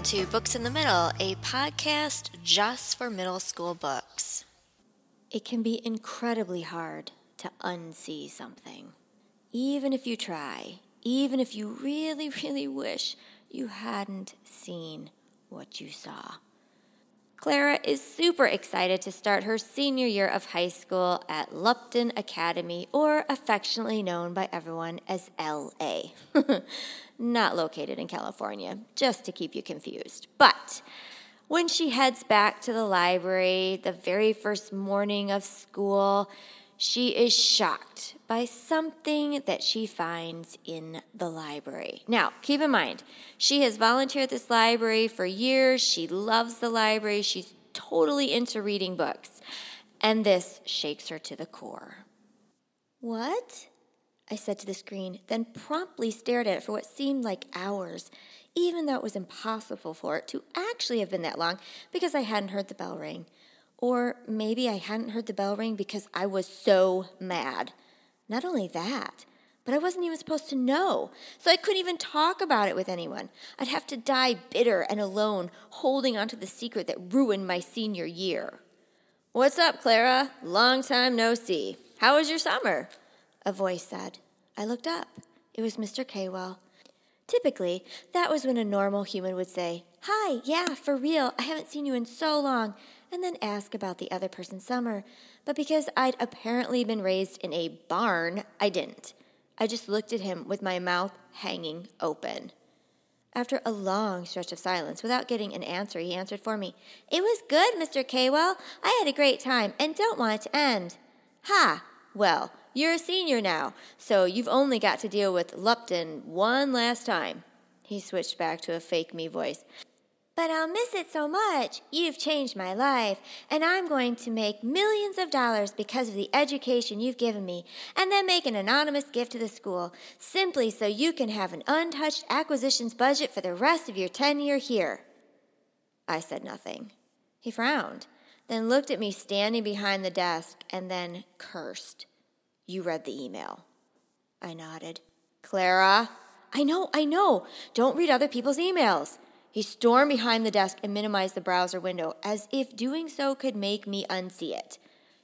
Welcome to Books in the Middle, a podcast just for middle school books. It can be incredibly hard to unsee something. Even if you try, even if you really, really wish you hadn't seen what you saw. Clara is super excited to start her senior year of high school at Lupton Academy, or affectionately known by everyone as L.A. Not located in California, just to keep you confused. But when she heads back to the library the very first morning of school, she is shocked by something that she finds in the library. Now, keep in mind, she has volunteered at this library for years. She loves the library. She's totally into reading books. And this shakes her to the core. What? I said to the screen, then promptly stared at it for what seemed like hours, even though it was impossible for it to actually have been that long because I hadn't heard the bell ring. Or maybe I hadn't heard the bell ring because I was so mad. Not only that, but I wasn't even supposed to know, so I couldn't even talk about it with anyone. I'd have to die bitter and alone, holding onto the secret that ruined my senior year. What's up, Clara? Long time no see. How was your summer? A voice said. I looked up. It was Mr. Kaywell. Typically, that was when a normal human would say, "Hi, yeah, for real, I haven't seen you in so long," and then ask about the other person's summer. But because I'd apparently been raised in a barn, I didn't. I just looked at him with my mouth hanging open. After a long stretch of silence, without getting an answer, he answered for me, "It was good, Mr. Kaywell. I had a great time and don't want it to end." "Ha, well, you're a senior now, so you've only got to deal with Lupton one last time." He switched back to a fake me voice. "But I'll miss it so much. You've changed my life, and I'm going to make millions of dollars because of the education you've given me, and then make an anonymous gift to the school, simply so you can have an untouched acquisitions budget for the rest of your tenure here." I said nothing. He frowned, then looked at me standing behind the desk, and then cursed. "You read the email." I nodded. "Clara, I know. Don't read other people's emails." He stormed behind the desk and minimized the browser window as if doing so could make me unsee it.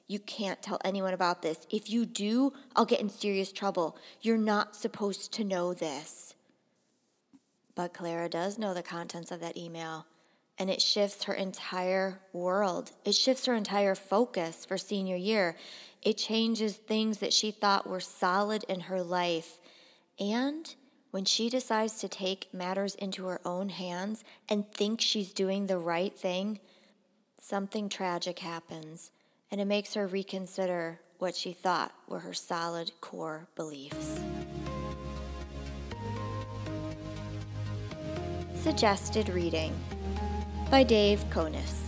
"You can't tell anyone about this. If you do, I'll get in serious trouble. You're not supposed to know this." But Clara does know the contents of that email, and it shifts her entire world. It shifts her entire focus for senior year. It changes things that she thought were solid in her life. And when she decides to take matters into her own hands and think she's doing the right thing, something tragic happens, and it makes her reconsider what she thought were her solid core beliefs. Suggested reading by Dave Conis.